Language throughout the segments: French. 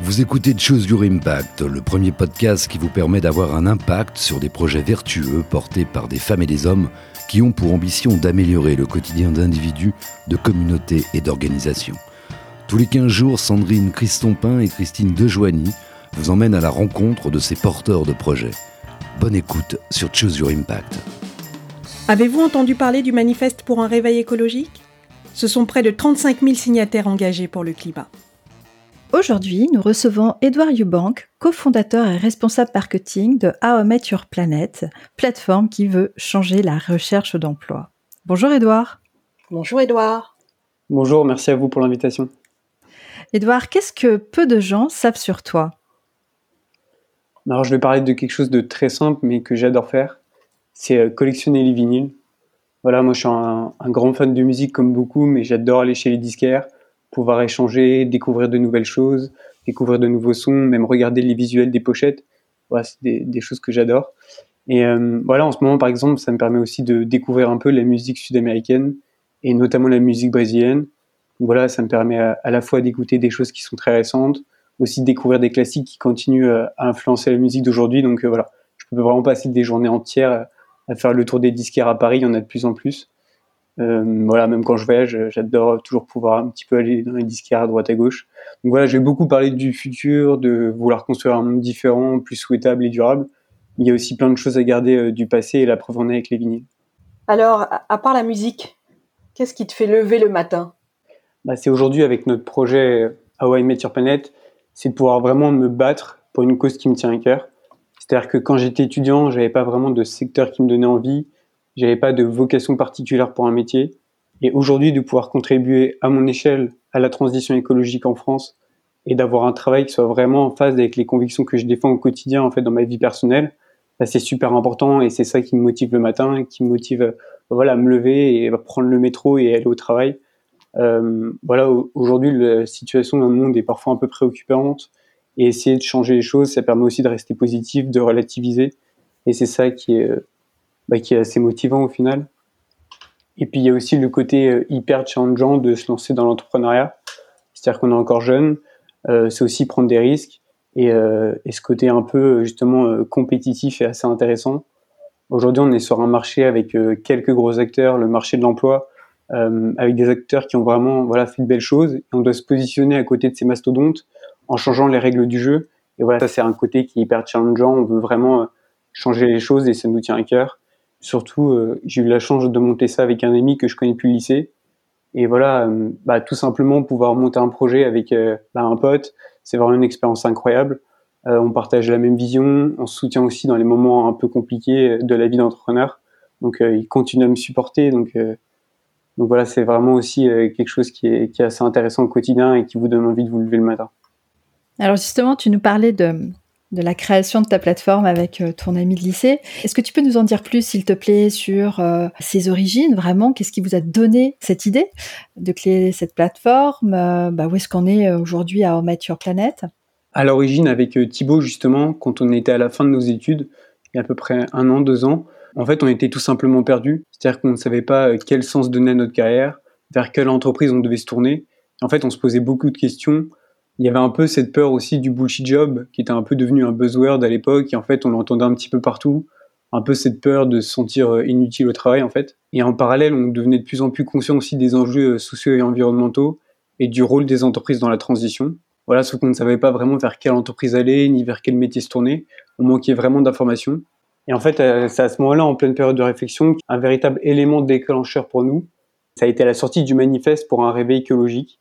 Vous écoutez Choose Your Impact, le premier podcast qui vous permet d'avoir un impact sur des projets vertueux portés par des femmes et des hommes qui ont pour ambition d'améliorer le quotidien d'individus, de communautés et d'organisations. Tous les 15 jours, Sandrine Christompin et Christine Dejoigny vous emmènent à la rencontre de ces porteurs de projets. Bonne écoute sur Choose Your Impact. Avez-vous entendu parler du manifeste pour un réveil écologique ? Ce sont près de 35 000 signataires engagés pour le climat. Aujourd'hui, nous recevons Edouard Youbank, cofondateur et responsable marketing de How I Met Your Planet, plateforme qui veut changer la recherche d'emploi. Bonjour Edouard. Bonjour Edouard. Bonjour, merci à vous pour l'invitation. Edouard, qu'est-ce que peu de gens savent sur toi ? Alors, je vais parler de quelque chose de très simple mais que j'adore faire, c'est collectionner les vinyles. Voilà, moi je suis un grand fan de musique comme beaucoup, mais j'adore aller chez les disquaires, pouvoir échanger, découvrir de nouvelles choses, découvrir de nouveaux sons, même regarder les visuels des pochettes. Voilà, c'est des choses que j'adore. Et voilà, en ce moment, par exemple, ça me permet aussi de découvrir un peu la musique sud-américaine et notamment la musique brésilienne. Voilà, ça me permet à la fois d'écouter des choses qui sont très récentes, aussi découvrir des classiques qui continuent à influencer la musique d'aujourd'hui. Donc voilà, je peux vraiment passer des journées entières à faire le tour des disquaires à Paris. Il y en a de plus en plus. Voilà, même quand je voyage, j'adore toujours pouvoir un petit peu aller dans les disquaires à droite à gauche. Donc voilà, j'ai beaucoup parlé du futur, de vouloir construire un monde différent, plus souhaitable et durable. Il y a aussi plein de choses à garder du passé et la preuve en est avec les vinyles. Alors, à part la musique, qu'est-ce qui te fait lever le matin ? C'est aujourd'hui avec notre projet How I Met Your Planet, c'est de pouvoir vraiment me battre pour une cause qui me tient à cœur. C'est-à-dire que quand j'étais étudiant, j'avais pas vraiment de secteur qui me donnait envie. J'avais pas de vocation particulière pour un métier. Et aujourd'hui, de pouvoir contribuer à mon échelle à la transition écologique en France et d'avoir un travail qui soit vraiment en phase avec les convictions que je défends au quotidien, en fait, dans ma vie personnelle, c'est super important et c'est ça qui me motive le matin et qui me motive, voilà, à me lever et à prendre le métro et aller au travail. Voilà, aujourd'hui, la situation dans le monde est parfois un peu préoccupante et essayer de changer les choses, ça permet aussi de rester positif, de relativiser. Et c'est ça qui est assez motivant au final. Et puis il y a aussi le côté hyper challengeant de se lancer dans l'entrepreneuriat, c'est-à-dire qu'on est encore jeune, c'est aussi prendre des risques et ce côté un peu justement compétitif est assez intéressant. Aujourd'hui on est sur un marché avec quelques gros acteurs, le marché de l'emploi, avec des acteurs qui ont vraiment fait de belles choses et on doit se positionner à côté de ces mastodontes en changeant les règles du jeu. Et voilà, ça c'est un côté qui est hyper challengeant, on veut vraiment changer les choses et ça nous tient à cœur. Surtout, j'ai eu la chance de monter ça avec un ami que je connais depuis le lycée. Et voilà, tout simplement pouvoir monter un projet avec un pote, c'est vraiment une expérience incroyable. On partage la même vision, on se soutient aussi dans les moments un peu compliqués de la vie d'entrepreneur. Donc, il continue à me supporter. Donc voilà, c'est vraiment aussi quelque chose qui est assez intéressant au quotidien et qui vous donne envie de vous lever le matin. Alors justement, tu nous parlais de la création de ta plateforme avec ton ami de lycée. Est-ce que tu peux nous en dire plus, s'il te plaît, sur ses origines, vraiment ? Qu'est-ce qui vous a donné cette idée de créer cette plateforme ? Où est-ce qu'on est aujourd'hui à How I Met Your Planet ? À l'origine, avec Thibaut, justement, quand on était à la fin de nos études, il y a à peu près 1 an, 2 ans, en fait, on était tout simplement perdus. C'est-à-dire qu'on ne savait pas quel sens donner à notre carrière, vers quelle entreprise on devait se tourner. En fait, on se posait beaucoup de questions. Il y avait un peu cette peur aussi du bullshit job qui était un peu devenu un buzzword à l'époque et en fait on l'entendait un petit peu partout, un peu cette peur de se sentir inutile au travail en fait. Et en parallèle on devenait de plus en plus conscient aussi des enjeux sociaux et environnementaux et du rôle des entreprises dans la transition. Voilà, sauf qu'on ne savait pas vraiment vers quelle entreprise aller ni vers quel métier se tourner, on manquait vraiment d'informations. Et en fait c'est à ce moment-là, en pleine période de réflexion, un véritable élément déclencheur pour nous, ça a été la sortie du manifeste pour un réveil écologique,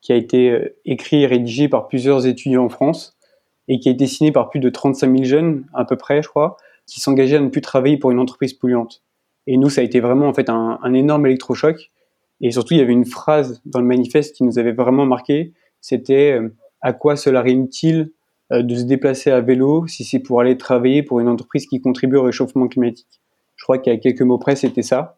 qui a été écrit et rédigé par plusieurs étudiants en France et qui a été signé par plus de 35 000 jeunes, à peu près, je crois, qui s'engageaient à ne plus travailler pour une entreprise polluante. Et nous, ça a été vraiment en fait un énorme électrochoc. Et surtout, il y avait une phrase dans le manifeste qui nous avait vraiment marqué, c'était « À quoi cela rime-t-il de se déplacer à vélo si c'est pour aller travailler pour une entreprise qui contribue au réchauffement climatique ?» Je crois qu'à quelques mots près, c'était ça.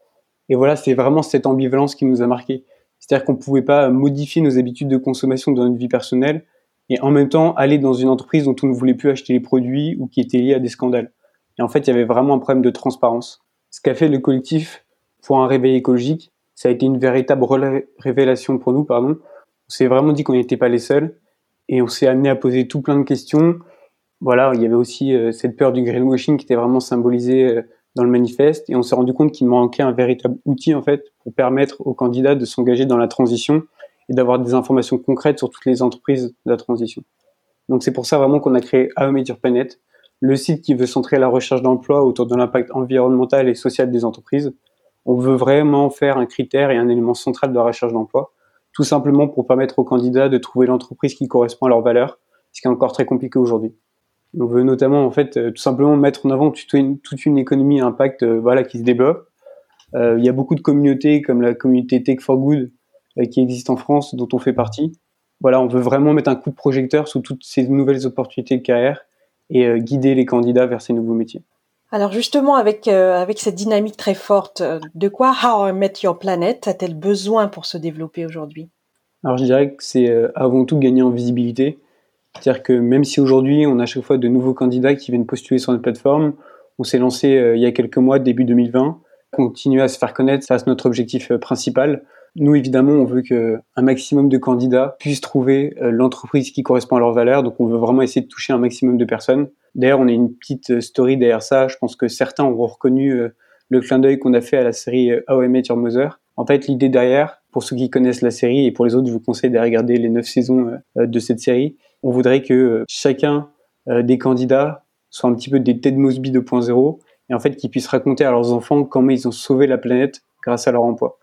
Et voilà, c'est vraiment cette ambivalence qui nous a marqués. C'est-à-dire qu'on ne pouvait pas modifier nos habitudes de consommation dans notre vie personnelle et en même temps aller dans une entreprise dont on ne voulait plus acheter les produits ou qui était liée à des scandales. Et en fait, il y avait vraiment un problème de transparence. Ce qu'a fait le collectif pour un réveil écologique, ça a été une véritable révélation pour nous. On s'est vraiment dit qu'on n'était pas les seuls et on s'est amené à poser tout plein de questions. Voilà, il y avait aussi cette peur du greenwashing qui était vraiment symbolisée dans le manifeste, et on s'est rendu compte qu'il manquait un véritable outil en fait pour permettre aux candidats de s'engager dans la transition et d'avoir des informations concrètes sur toutes les entreprises de la transition. Donc c'est pour ça vraiment qu'on a créé How I Met Your Planet, le site qui veut centrer la recherche d'emploi autour de l'impact environnemental et social des entreprises. On veut vraiment faire un critère et un élément central de la recherche d'emploi, tout simplement pour permettre aux candidats de trouver l'entreprise qui correspond à leurs valeurs, ce qui est encore très compliqué aujourd'hui. On veut notamment en fait tout simplement mettre en avant toute une économie à impact qui se développe. Il y a beaucoup de communautés comme la communauté Tech for Good qui existe en France, dont on fait partie. Voilà, on veut vraiment mettre un coup de projecteur sur toutes ces nouvelles opportunités de carrière et guider les candidats vers ces nouveaux métiers. Alors justement, avec cette dynamique très forte, de quoi How I Met Your Planet a-t-elle besoin pour se développer aujourd'hui ? Alors je dirais que c'est avant tout gagner en visibilité. C'est-à-dire que même si aujourd'hui, on a à chaque fois de nouveaux candidats qui viennent postuler sur notre plateforme, on s'est lancé il y a quelques mois, début 2020, continuer à se faire connaître, ça c'est notre objectif principal. Nous, évidemment, on veut qu'un maximum de candidats puissent trouver l'entreprise qui correspond à leurs valeurs, donc on veut vraiment essayer de toucher un maximum de personnes. D'ailleurs, on a une petite story derrière ça, je pense que certains ont reconnu le clin d'œil qu'on a fait à la série How I Met Your Mother. En fait, l'idée derrière, pour ceux qui connaissent la série, et pour les autres, je vous conseille de regarder les 9 saisons de cette série, on voudrait que chacun des candidats soit un petit peu des Ted Mosby 2.0, et en fait, qu'ils puissent raconter à leurs enfants comment ils ont sauvé la planète grâce à leur emploi.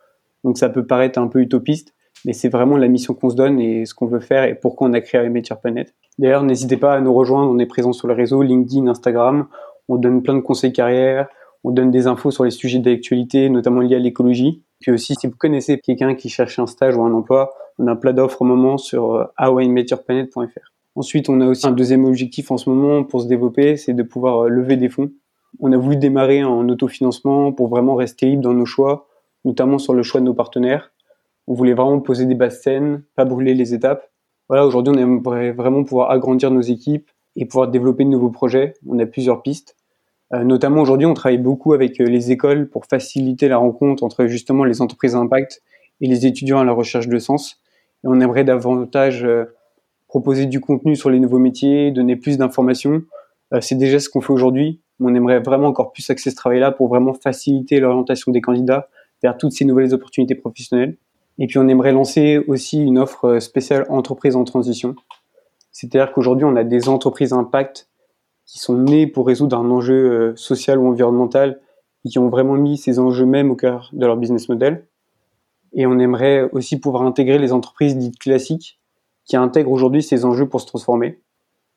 Donc ça peut paraître un peu utopiste, mais c'est vraiment la mission qu'on se donne et ce qu'on veut faire et pourquoi on a créé How I Met Your Planet. D'ailleurs, n'hésitez pas à nous rejoindre, on est présent sur les réseaux, LinkedIn, Instagram, on donne plein de conseils carrière, on donne des infos sur les sujets d'actualité, notamment liés à l'écologie. Puis aussi, si vous connaissez quelqu'un qui cherche un stage ou un emploi, on a plein d'offres au moment sur howimetyourplanet.fr. Ensuite, on a aussi un deuxième objectif en ce moment pour se développer, c'est de pouvoir lever des fonds. On a voulu démarrer en autofinancement pour vraiment rester libre dans nos choix, notamment sur le choix de nos partenaires. On voulait vraiment poser des bases saines, pas brûler les étapes. Voilà, aujourd'hui, on aimerait vraiment pouvoir agrandir nos équipes et pouvoir développer de nouveaux projets. On a plusieurs pistes. Notamment aujourd'hui, on travaille beaucoup avec les écoles pour faciliter la rencontre entre justement les entreprises à impact et les étudiants à la recherche de sens. Et on aimerait davantage proposer du contenu sur les nouveaux métiers, donner plus d'informations. C'est déjà ce qu'on fait aujourd'hui, mais on aimerait vraiment encore plus axer ce travail-là pour vraiment faciliter l'orientation des candidats vers toutes ces nouvelles opportunités professionnelles. Et puis on aimerait lancer aussi une offre spéciale entreprises en transition. C'est-à-dire qu'aujourd'hui, on a des entreprises à impact qui sont nées pour résoudre un enjeu social ou environnemental et qui ont vraiment mis ces enjeux même au cœur de leur business model. Et on aimerait aussi pouvoir intégrer les entreprises dites classiques qui intègrent aujourd'hui ces enjeux pour se transformer.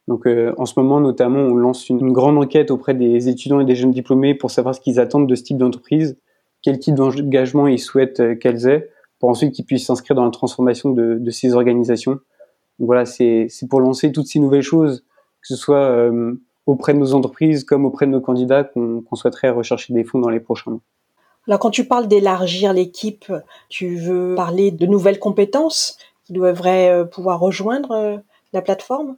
Donc en ce moment, notamment, on lance une grande enquête auprès des étudiants et des jeunes diplômés pour savoir ce qu'ils attendent de ce type d'entreprise, quel type d'engagement ils souhaitent qu'elles aient, pour ensuite qu'ils puissent s'inscrire dans la transformation de ces organisations. Donc voilà, c'est pour lancer toutes ces nouvelles choses, que ce soit auprès de nos entreprises comme auprès de nos candidats, qu'on souhaiterait rechercher des fonds dans les prochains mois. Alors quand tu parles d'élargir l'équipe, tu veux parler de nouvelles compétences qui devraient pouvoir rejoindre la plateforme ?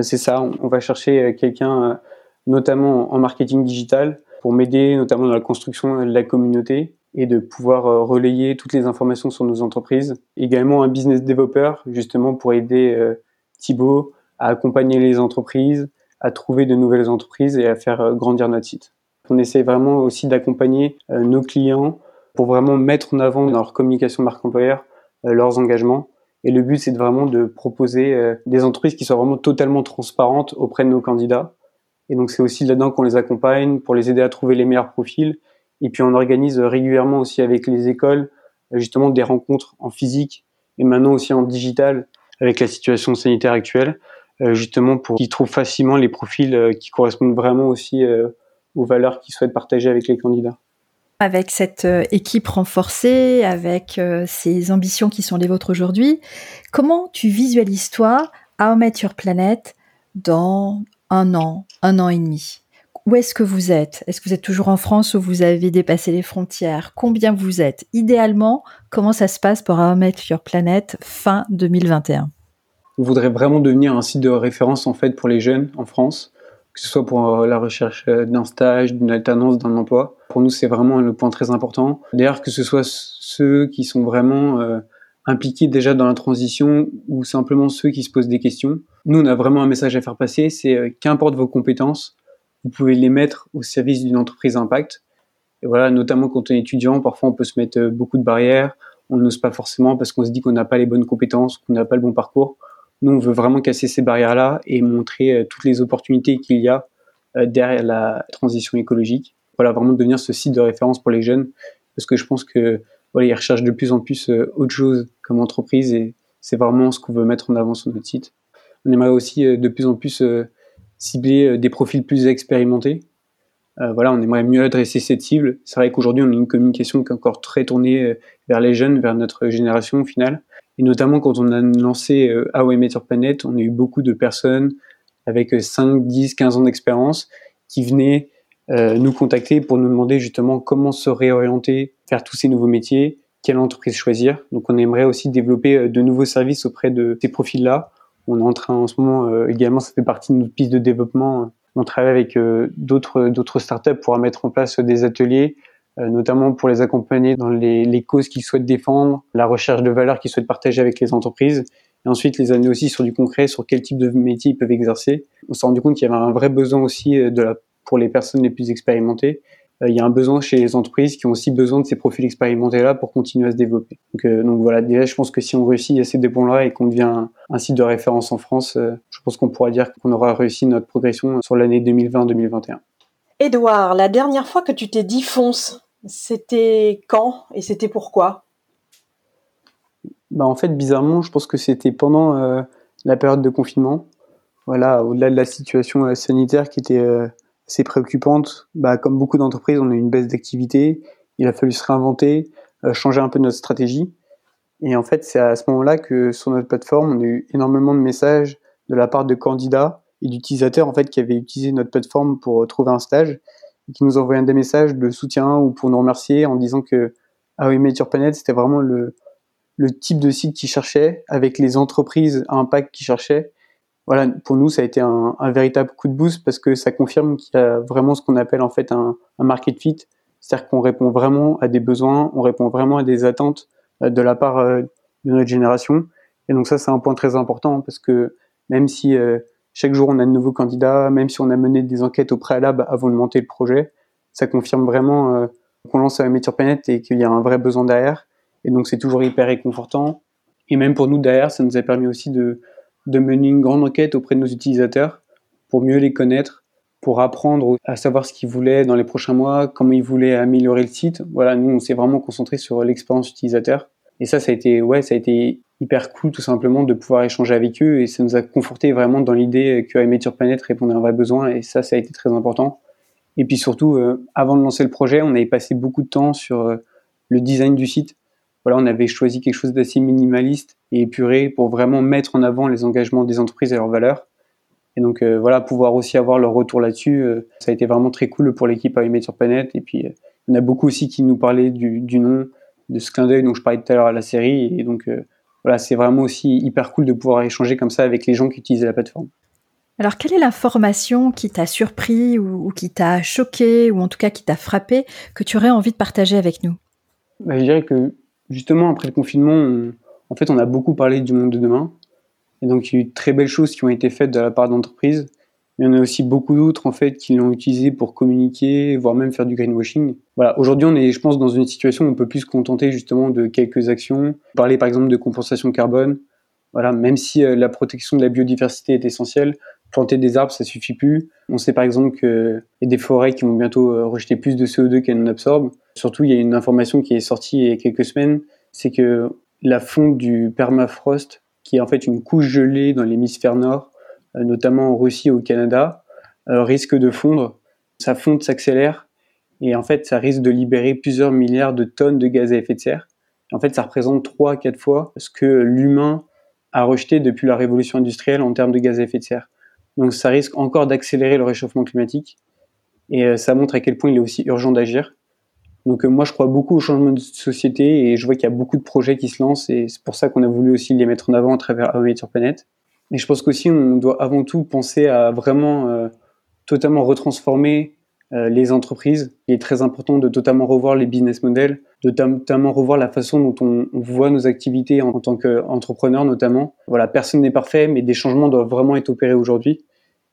C'est ça, on va chercher quelqu'un notamment en marketing digital, pour m'aider notamment dans la construction de la communauté et de pouvoir relayer toutes les informations sur nos entreprises. Également un business developer justement pour aider Thibaut à accompagner les entreprises, à trouver de nouvelles entreprises et à faire grandir notre site. On essaie vraiment aussi d'accompagner nos clients pour vraiment mettre en avant dans leur communication marque employeur leurs engagements. Et le but, c'est vraiment de proposer des entreprises qui soient vraiment totalement transparentes auprès de nos candidats. Et donc, c'est aussi là-dedans qu'on les accompagne pour les aider à trouver les meilleurs profils. Et puis, on organise régulièrement aussi avec les écoles, justement, des rencontres en physique et maintenant aussi en digital avec la situation sanitaire actuelle, justement, pour qu'ils trouvent facilement les profils qui correspondent vraiment aussi aux valeurs qu'ils souhaitent partager avec les candidats. Avec cette équipe renforcée, avec ces ambitions qui sont les vôtres aujourd'hui, comment tu visualises, toi, How I Met Your Planet dans un an et demi? Où est-ce que vous êtes? Est-ce que vous êtes toujours en France ou vous avez dépassé les frontières? Combien vous êtes? Idéalement, comment ça se passe pour How I Met Your Planet fin 2021? On voudrait vraiment devenir un site de référence en fait pour les jeunes en France, que ce soit pour la recherche d'un stage, d'une alternance, d'un emploi. Pour nous, c'est vraiment le point très important. D'ailleurs, que ce soit ceux qui sont vraiment impliqués déjà dans la transition ou simplement ceux qui se posent des questions. Nous, on a vraiment un message à faire passer, c'est qu'importe vos compétences, vous pouvez les mettre au service d'une entreprise à impact. Et voilà, notamment quand on est étudiant, parfois on peut se mettre beaucoup de barrières, on n'ose pas forcément parce qu'on se dit qu'on n'a pas les bonnes compétences, qu'on n'a pas le bon parcours. Nous, on veut vraiment casser ces barrières-là et montrer toutes les opportunités qu'il y a derrière la transition écologique. Voilà, vraiment devenir ce site de référence pour les jeunes, parce que je pense que voilà, ils recherchent de plus en plus autre chose comme entreprise et c'est vraiment ce qu'on veut mettre en avant sur notre site. On aimerait aussi de plus en plus cibler des profils plus expérimentés. Voilà, on aimerait mieux adresser cette cible. C'est vrai qu'aujourd'hui, on a une communication qui est encore très tournée vers les jeunes, vers notre génération au final. Et notamment quand on a lancé How I Met Your Planet, on a eu beaucoup de personnes avec 5, 10, 15 ans d'expérience qui venaient nous contacter pour nous demander justement comment se réorienter, faire tous ces nouveaux métiers, quelle entreprise choisir. Donc on aimerait aussi développer de nouveaux services auprès de ces profils-là. On est en train en ce moment, également ça fait partie de notre piste de développement, on travaille avec d'autres startups pour mettre en place des ateliers, notamment pour les accompagner dans les causes qu'ils souhaitent défendre, la recherche de valeurs qu'ils souhaitent partager avec les entreprises. Et ensuite, les amener aussi sur du concret, sur quel type de métier ils peuvent exercer. On s'est rendu compte qu'il y avait un vrai besoin aussi pour les personnes les plus expérimentées. Il y a un besoin chez les entreprises qui ont aussi besoin de ces profils expérimentés-là pour continuer à se développer. Donc voilà, déjà, je pense que si on réussit à ces deux points-là et qu'on devient un site de référence en France, je pense qu'on pourra dire qu'on aura réussi notre progression sur l'année 2020-2021. Edouard, la dernière fois que tu t'es dit « fonce », c'était quand et c'était pourquoi ? Bah en fait, bizarrement, je pense que c'était pendant la période de confinement. Voilà, au-delà de la situation sanitaire qui était assez préoccupante, bah, comme beaucoup d'entreprises, on a eu une baisse d'activité. Il a fallu se réinventer, changer un peu notre stratégie. Et en fait, c'est à ce moment-là que sur notre plateforme, on a eu énormément de messages de la part de candidats et d'utilisateurs en fait, qui avaient utilisé notre plateforme pour trouver un stage et qui nous envoyaient des messages de soutien ou pour nous remercier en disant que How I Met Your Planet, c'était vraiment le type de site qu'ils cherchaient, avec les entreprises à impact qu'ils cherchaient. Voilà, pour nous, ça a été un véritable coup de boost parce que ça confirme qu'il y a vraiment ce qu'on appelle en fait un market fit. C'est-à-dire qu'on répond vraiment à des besoins, on répond vraiment à des attentes de la part de notre génération. Et donc ça, c'est un point très important parce que même si chaque jour on a de nouveaux candidats, même si on a mené des enquêtes au préalable avant de monter le projet, ça confirme vraiment qu'on lance How I Met Your Planet et qu'il y a un vrai besoin derrière. Et donc, c'est toujours hyper réconfortant. Et même pour nous, derrière, ça nous a permis aussi de mener une grande enquête auprès de nos utilisateurs pour mieux les connaître, pour apprendre à savoir ce qu'ils voulaient dans les prochains mois, comment ils voulaient améliorer le site. Voilà, nous, on s'est vraiment concentré sur l'expérience utilisateur. Et ça a été hyper cool, tout simplement, de pouvoir échanger avec eux. Et ça nous a conforté vraiment dans l'idée que How I Met Your Planet répondait à un vrai besoin. Et ça a été très important. Et puis surtout, avant de lancer le projet, on avait passé beaucoup de temps sur le design du site. Voilà, on avait choisi quelque chose d'assez minimaliste et épuré pour vraiment mettre en avant les engagements des entreprises et leurs valeurs. Et donc voilà, pouvoir aussi avoir leur retour là-dessus, ça a été vraiment très cool pour l'équipe How I Met Your Planet. Et puis on a beaucoup aussi qui nous parlaient du nom, de ce clin d'œil dont je parlais tout à l'heure à la série. Et donc voilà, c'est vraiment aussi hyper cool de pouvoir échanger comme ça avec les gens qui utilisent la plateforme. Alors, quelle est la formation qui t'a surpris ou qui t'a choqué ou en tout cas qui t'a frappé que tu aurais envie de partager avec nous ? Bah, je dirais que justement, après le confinement, on a beaucoup parlé du monde de demain. Et donc, il y a eu de très belles choses qui ont été faites de la part d'entreprises. Mais il y en a aussi beaucoup d'autres, en fait, qui l'ont utilisé pour communiquer, voire même faire du greenwashing. Voilà. Aujourd'hui, on est, je pense, dans une situation où on peut plus se contenter, justement, de quelques actions. Parler, par exemple, de compensation carbone. Voilà. Même si la protection de la biodiversité est essentielle, planter des arbres, ça suffit plus. On sait, par exemple, qu'il y a des forêts qui vont bientôt rejeter plus de CO2 qu'elles n'en absorbent. Surtout, il y a une information qui est sortie il y a quelques semaines, c'est que la fonte du permafrost, qui est en fait une couche gelée dans l'hémisphère nord, notamment en Russie et au Canada, risque de fondre. Sa fonte s'accélère et en fait, ça risque de libérer plusieurs milliards de tonnes de gaz à effet de serre. En fait, ça représente 3 à 4 fois ce que l'humain a rejeté depuis la révolution industrielle en termes de gaz à effet de serre. Donc, ça risque encore d'accélérer le réchauffement climatique et ça montre à quel point il est aussi urgent d'agir. Donc moi, je crois beaucoup au changement de société et je vois qu'il y a beaucoup de projets qui se lancent et c'est pour ça qu'on a voulu aussi les mettre en avant à travers How I Met Your Planet. Mais je pense qu'aussi, on doit avant tout penser à vraiment totalement retransformer les entreprises. Il est très important de totalement revoir les business models, de totalement revoir la façon dont on voit nos activités en tant qu'entrepreneur notamment. Voilà, personne n'est parfait, mais des changements doivent vraiment être opérés aujourd'hui.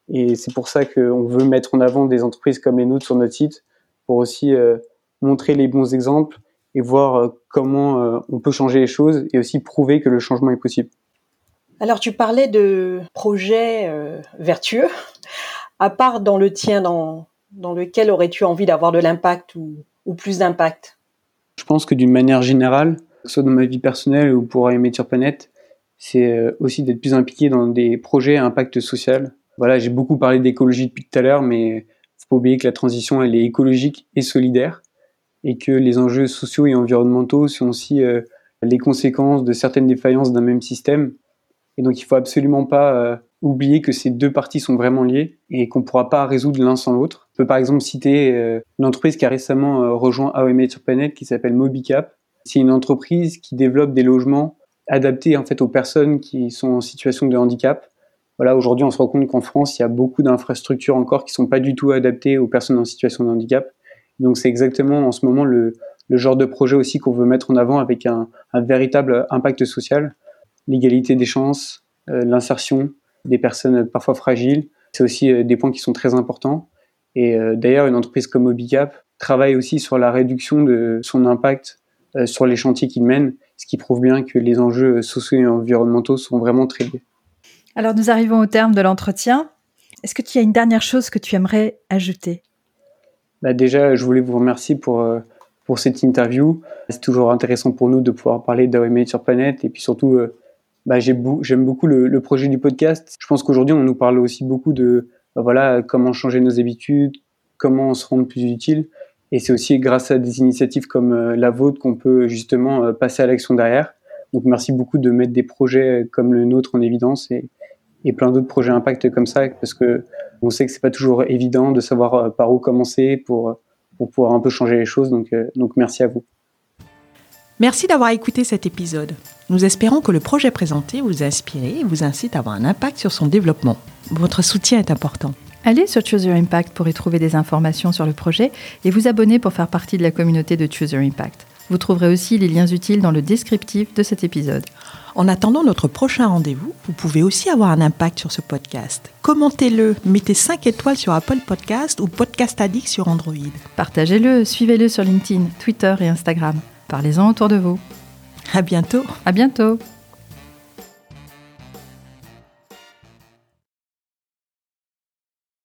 Et c'est pour ça qu'on veut mettre en avant des entreprises comme les nôtres sur notre site, pour aussi montrer les bons exemples et voir comment on peut changer les choses et aussi prouver que le changement est possible. Alors, tu parlais de projets vertueux. À part dans le tien, dans lequel aurais-tu envie d'avoir de l'impact ou plus d'impact ? Je pense que d'une manière générale, que ce soit dans ma vie personnelle ou pour How I Met Your Planet, c'est aussi d'être plus impliqué dans des projets à impact social. Voilà, j'ai beaucoup parlé d'écologie depuis tout à l'heure, mais faut pas oublier que la transition, elle est écologique et solidaire, et que les enjeux sociaux et environnementaux sont aussi les conséquences de certaines défaillances d'un même système. Et donc, il faut absolument pas oublier que ces deux parties sont vraiment liées et qu'on pourra pas résoudre l'un sans l'autre. Je peux par exemple citer une entreprise qui a récemment rejoint How I Met Your Planet, qui s'appelle Mobicap. C'est une entreprise qui développe des logements adaptés en fait aux personnes qui sont en situation de handicap. Voilà, aujourd'hui, on se rend compte qu'en France, il y a beaucoup d'infrastructures encore qui sont pas du tout adaptées aux personnes en situation de handicap. Donc, c'est exactement en ce moment le genre de projet aussi qu'on veut mettre en avant avec un véritable impact social. L'égalité des chances, l'insertion des personnes parfois fragiles, c'est aussi des points qui sont très importants. Et d'ailleurs, une entreprise comme Mobicap travaille aussi sur la réduction de son impact sur les chantiers qu'il mène, ce qui prouve bien que les enjeux sociaux et environnementaux sont vraiment très liés. Alors, nous arrivons au terme de l'entretien. Est-ce que tu as une dernière chose que tu aimerais ajouter ? Déjà, je voulais vous remercier pour cette interview. C'est toujours intéressant pour nous de pouvoir parler d'How I Met Your Planet. Et puis surtout, j'aime beaucoup le projet du podcast. Je pense qu'aujourd'hui, on nous parle aussi beaucoup de comment changer nos habitudes, comment se rendre plus utile. Et c'est aussi grâce à des initiatives comme la vôtre qu'on peut justement passer à l'action derrière. Donc, merci beaucoup de mettre des projets comme le nôtre en évidence et plein d'autres projets impact comme ça, parce que on sait que c'est pas toujours évident de savoir par où commencer pour pouvoir un peu changer les choses. Donc merci à vous. Merci d'avoir écouté cet épisode. Nous espérons que le projet présenté vous a inspiré et vous incite à avoir un impact sur son développement. Votre soutien est important. Allez sur Choose Your Impact pour y trouver des informations sur le projet et vous abonner pour faire partie de la communauté de Choose Your Impact. Vous trouverez aussi les liens utiles dans le descriptif de cet épisode. En attendant notre prochain rendez-vous, vous pouvez aussi avoir un impact sur ce podcast. Commentez-le, mettez 5 étoiles sur Apple Podcast ou Podcast Addict sur Android. Partagez-le, suivez-le sur LinkedIn, Twitter et Instagram. Parlez-en autour de vous. À bientôt. À bientôt.